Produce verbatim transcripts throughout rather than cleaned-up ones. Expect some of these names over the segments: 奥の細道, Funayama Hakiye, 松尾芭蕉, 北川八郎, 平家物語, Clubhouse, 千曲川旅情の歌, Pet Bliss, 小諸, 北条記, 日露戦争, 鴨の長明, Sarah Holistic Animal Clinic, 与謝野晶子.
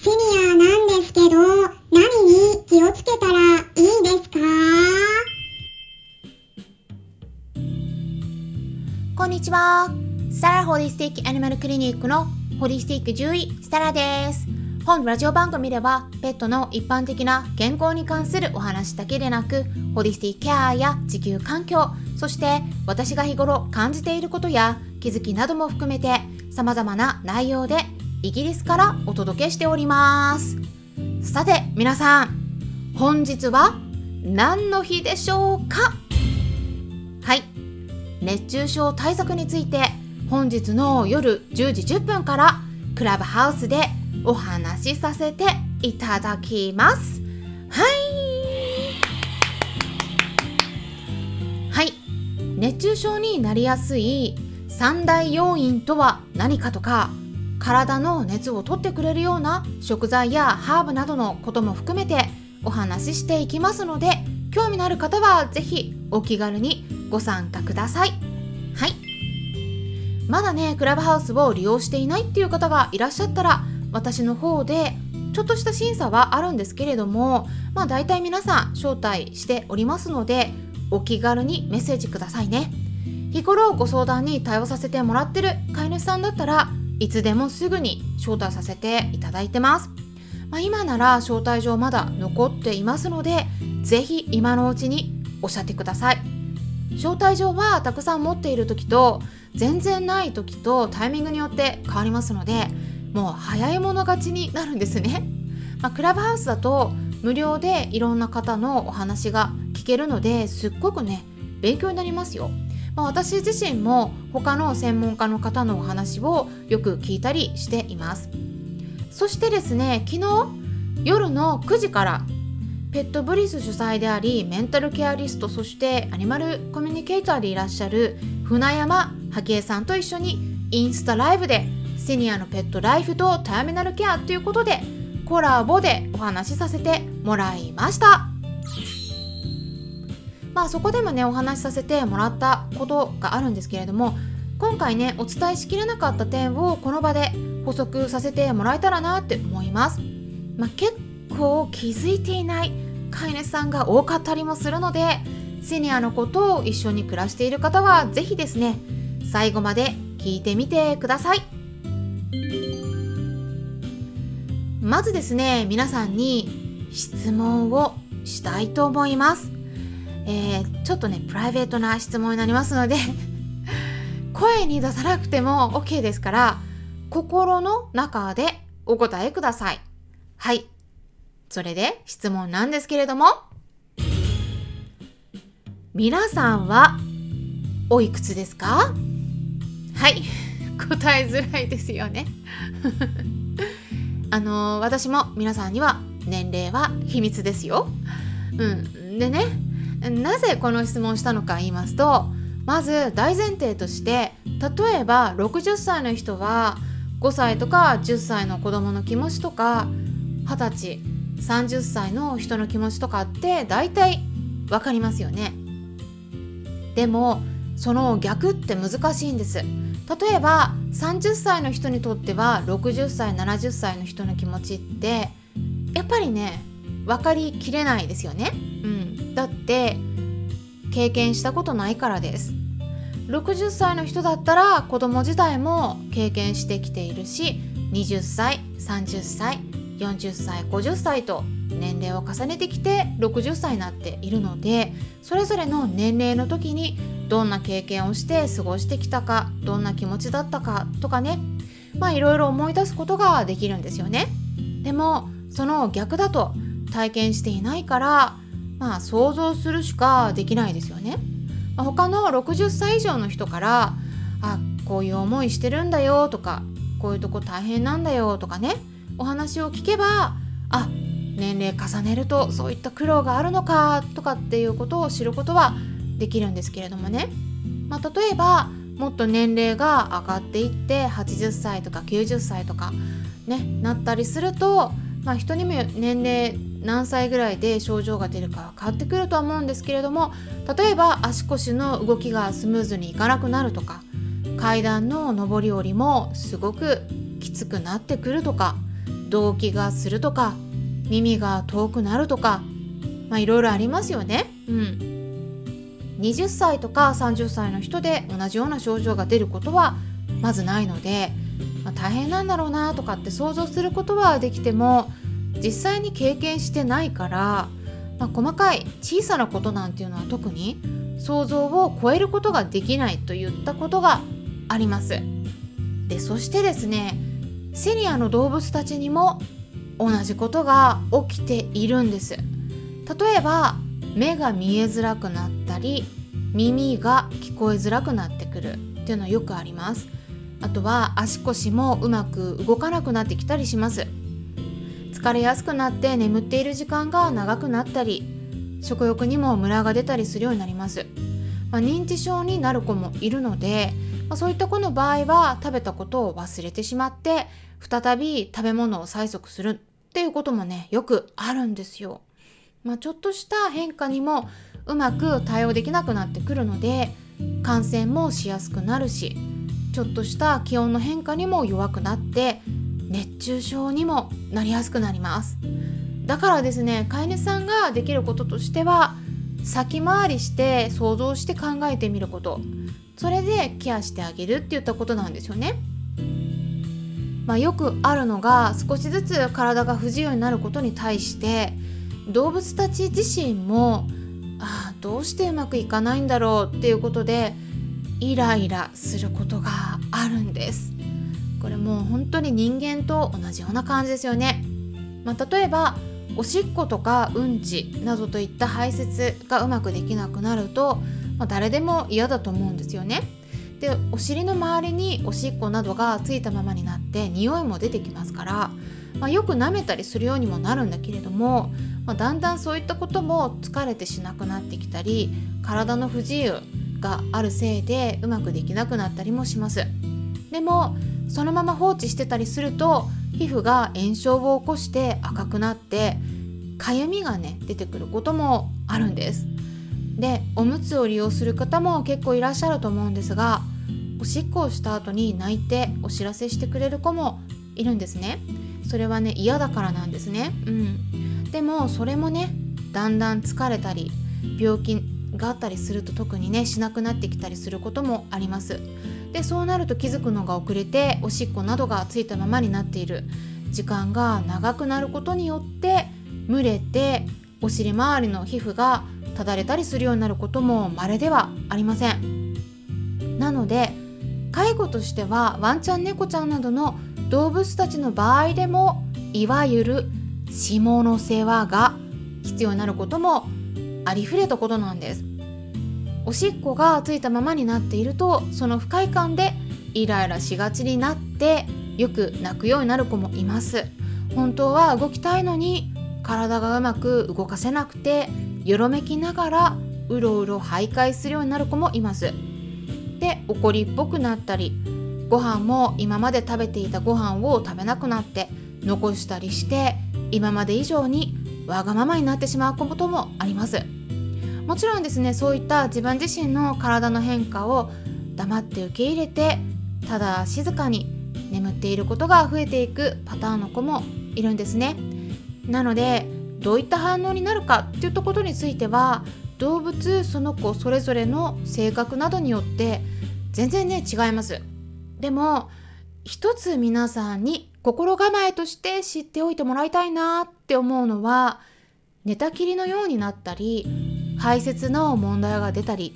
シニアなんですけど、何に気をつけたらいいですか？こんにちは。サラホリスティックアニマルクリニックのホリスティック獣医サラです。本ラジオ番組ではペットの一般的な健康に関するお話だけでなく、ホリスティックケアや地球環境、そして私が日頃感じていることや気づきなども含めて様々な内容でイギリスからお届けしております。さて皆さん、本日は何の日でしょうか？はい、熱中症対策について本日の夜じゅうじじゅっぷんからクラブハウスでお話しさせていただきます。はいはい、熱中症になりやすい三大要因とは何かとか、体の熱を取ってくれるような食材やハーブなどのことも含めてお話ししていきますので、興味のある方はぜひお気軽にご参加ください。はい、まだねクラブハウスを利用していないっていう方がいらっしゃったら、私の方でちょっとした審査はあるんですけれども、まあ大体皆さん招待しておりますので、お気軽にメッセージくださいね。日頃ご相談に対応させてもらってる飼い主さんだったらいつでもすぐに招待させていただいてます。まあ、今なら招待状まだ残っていますので、ぜひ今のうちにおっしゃってください。招待状はたくさん持っている時と全然ない時とタイミングによって変わりますので、もう早い者勝ちになるんですね。まあ、クラブハウスだと無料でいろんな方のお話が聞けるので、すっごくね勉強になりますよ。私自身も他の専門家の方のお話をよく聞いたりしています。そしてですね、昨日夜のくじからペットブリス主催でありメンタルケアリスト、そしてアニマルコミュニケーターでいらっしゃる船山はきえさんと一緒にインスタライブでシニアのペットライフとターミナルケアということでコラボでお話しさせてもらいました。まあ、そこでもねお話しさせてもらったことがあるんですけれども、今回ねお伝えしきれなかった点をこの場で補足させてもらえたらなって思います。まあ、結構気づいていない飼い主さんが多かったりもするので、シニアのことを一緒に暮らしている方はぜひですね最後まで聞いてみてください。まずですね、皆さんに質問をしたいと思います。えー、ちょっとねプライベートな質問になりますので声に出さなくても OK ですから、心の中でお答えください。はい、それで質問なんですけれども、皆さんはおいくつですか？はい、答えづらいですよねあのー、私も皆さんには年齢は秘密ですよ。うんでね、なぜこの質問したのか言いますと、まず大前提として、例えばろくじゅっさいの人はごさいとかじゅっさいの子供の気持ちとか、はたち、さんじゅっさいの人の気持ちとかって大体わかりますよね。でもその逆って難しいんです。例えばさんじゅっさいの人にとってはろくじゅっさいななじゅっさいの人の気持ちってやっぱりね分かりきれないですよね。だって経験したことないからです。ろくじゅっさいの人だったら子供自体も経験してきているし、にじゅっさい、さんじゅっさい、よんじゅっさい、ごじゅっさいと年齢を重ねてきてろくじゅっさいになっているので、それぞれの年齢の時にどんな経験をして過ごしてきたか、どんな気持ちだったかとかね、まあいろいろ思い出すことができるんですよね。でもその逆だと体験していないから、まあ想像するしかできないですよね。まあ、他のろくじゅっさい以上の人から、あ、こういう思いしてるんだよとか、こういうとこ大変なんだよとかね、お話を聞けば、あ、年齢重ねるとそういった苦労があるのかとかっていうことを知ることはできるんですけれどもね。まあ、例えばもっと年齢が上がっていってはちじゅっさいとかきゅうじゅっさいとかねなったりすると、まあ、人にも年齢何歳ぐらいで症状が出るかは変わってくるとは思うんですけれども、例えば足腰の動きがスムーズにいかなくなるとか、階段の上り下りもすごくきつくなってくるとか、動悸がするとか耳が遠くなるとか、まあいろいろありますよね。うん、にじゅっさいとかさんじゅっさいの人で同じような症状が出ることはまずないので、まあ、大変なんだろうなとかって想像することはできても、実際に経験してないから、まあ、細かい小さなことなんていうのは特に想像を超えることができないといったことがあります。で、そしてですね、セリアの動物たちにも同じことが起きているんです。例えば目が見えづらくなったり耳が聞こえづらくなってくるっていうのはよくあります。あとは足腰もうまく動かなくなってきたりします。疲れやすくなって眠っている時間が長くなったり、食欲にもムラが出たりするようになります。まあ、認知症になる子もいるので、まあ、そういった子の場合は食べたことを忘れてしまって再び食べ物を催促するっていうこともね、よくあるんですよ。まあ、ちょっとした変化にもうまく対応できなくなってくるので、感染もしやすくなるし、ちょっとした気温の変化にも弱くなって熱中症にもなりやすくなります。だからですね、飼い主さんができることとしては、先回りして想像して考えてみること、それでケアしてあげるっていったことなんですよね。まあ、よくあるのが、少しずつ体が不自由になることに対して動物たち自身も、ああどうしてうまくいかないんだろうっていうことでイライラすることがあるんです。これもう本当に人間と同じような感じですよね。まあ、例えばおしっことかうんちなどといった排泄がうまくできなくなると、まあ、誰でも嫌だと思うんですよね。で、お尻の周りにおしっこなどがついたままになって匂いも出てきますから、まあ、よく舐めたりするようにもなるんだけれども、まあ、だんだんそういったことも疲れてしなくなってきたり、体の不自由があるせいでうまくできなくなったりもします。でもそのまま放置してたりすると、皮膚が炎症を起こして赤くなってかゆみがね出てくることもあるんです。で、おむつを利用する方も結構いらっしゃると思うんですが、おしっこをした後に泣いてお知らせしてくれる子もいるんですね。それはね、嫌だからなんですね。うん。でもそれもね、だんだん疲れたり病気があったりすると特にねしなくなってきたりすることもあります。で、そうなると気づくのが遅れて、おしっこなどがついたままになっている時間が長くなることによって蒸れて、お尻周りの皮膚がただれたりするようになることも稀ではありません。なので介護としては、ワンちゃん猫ちゃんなどの動物たちの場合でも、いわゆる下の世話が必要になることもありふれたことなんです。おしっこがついたままになっていると、その不快感でイライラしがちになってよく泣くようになる子もいます。本当は動きたいのに体がうまく動かせなくて、よろめきながらうろうろ徘徊するようになる子もいます。で、怒りっぽくなったり、ご飯も今まで食べていたご飯を食べなくなって残したりして、今まで以上にわがままになってしまうこともあります。もちろんですね、そういった自分自身の体の変化を黙って受け入れて、ただ静かに眠っていることが増えていくパターンの子もいるんですね。なので、どういった反応になるかっていうところについては、動物その子それぞれの性格などによって全然ね違います。でも一つ皆さんに心構えとして知っておいてもらいたいなって思うのは、寝たきりのようになったり、排泄の問題が出たり、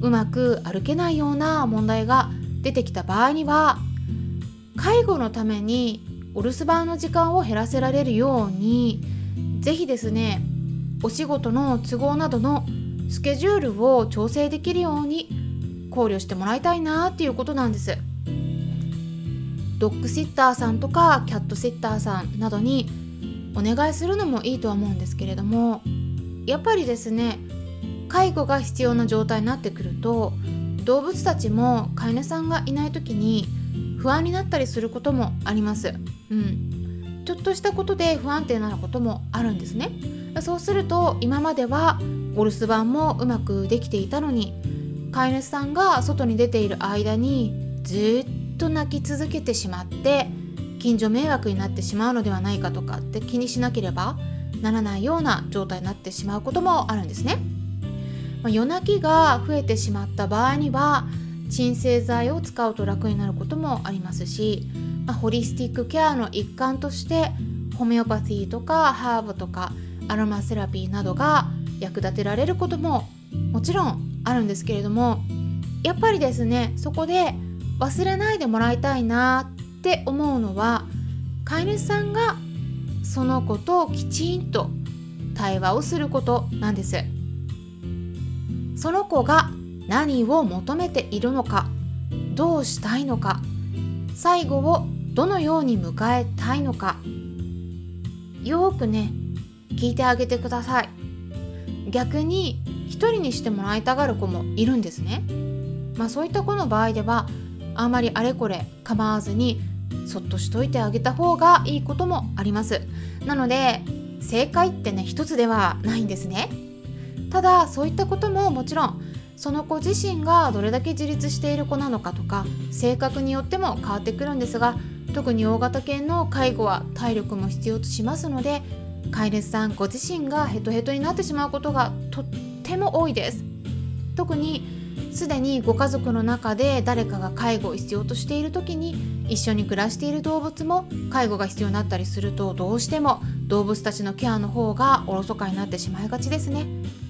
うまく歩けないような問題が出てきた場合には、介護のためにお留守番の時間を減らせられるように、ぜひですね、お仕事の都合などのスケジュールを調整できるように考慮してもらいたいなっていうことなんです。ドッグシッターさんとかキャットシッターさんなどにお願いするのもいいとは思うんですけれども、やっぱりですね、介護が必要な状態になってくると、動物たちも飼い主さんがいない時に不安になったりすることもあります。うん、ちょっとしたことで不安定なこともあるんですね。そうすると、今まではお留守番もうまくできていたのに、飼い主さんが外に出ている間にずっと泣き続けてしまって、近所迷惑になってしまうのではないかとかって気にしなければならないような状態になってしまうこともあるんですね。まあ、夜泣きが増えてしまった場合には鎮静剤を使うと楽になることもありますし、まあ、ホリスティックケアの一環としてホメオパシーとかハーブとかアロマセラピーなどが役立てられることももちろんあるんですけれども、やっぱりですね、そこで忘れないでもらいたいなって思うのは、飼い主さんがその子ときちんと対話をすることなんです。その子が何を求めているのか、どうしたいのか、最後をどのように迎えたいのか、よくね、聞いてあげてください。逆に一人にしてもらいたがる子もいるんですね。まあ、そういった子の場合ではあんまりあれこれ構わずにそっとしといてあげた方がいいこともあります。なので正解ってね、一つではないんですね。ただそういったことももちろんその子自身がどれだけ自立している子なのかとか性格によっても変わってくるんですが、特に大型犬の介護は体力も必要としますので、飼い主さんご自身がヘトヘトになってしまうことがとっても多いです。特にすでにご家族の中で誰かが介護を必要としている時に一緒に暮らしている動物も介護が必要になったりすると、どうしても動物たちのケアの方がおろそかになってしまいがちですね。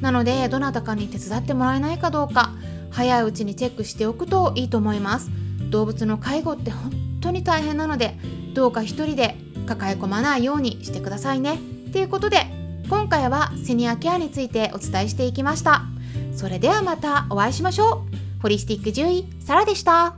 なのでどなたかに手伝ってもらえないかどうか早いうちにチェックしておくといいと思います。動物の介護って本当に大変なので、どうか一人で抱え込まないようにしてくださいね。ということで今回はセニアケアについてお伝えしていきました。それではまたお会いしましょう。ホリスティック獣医、サラでした。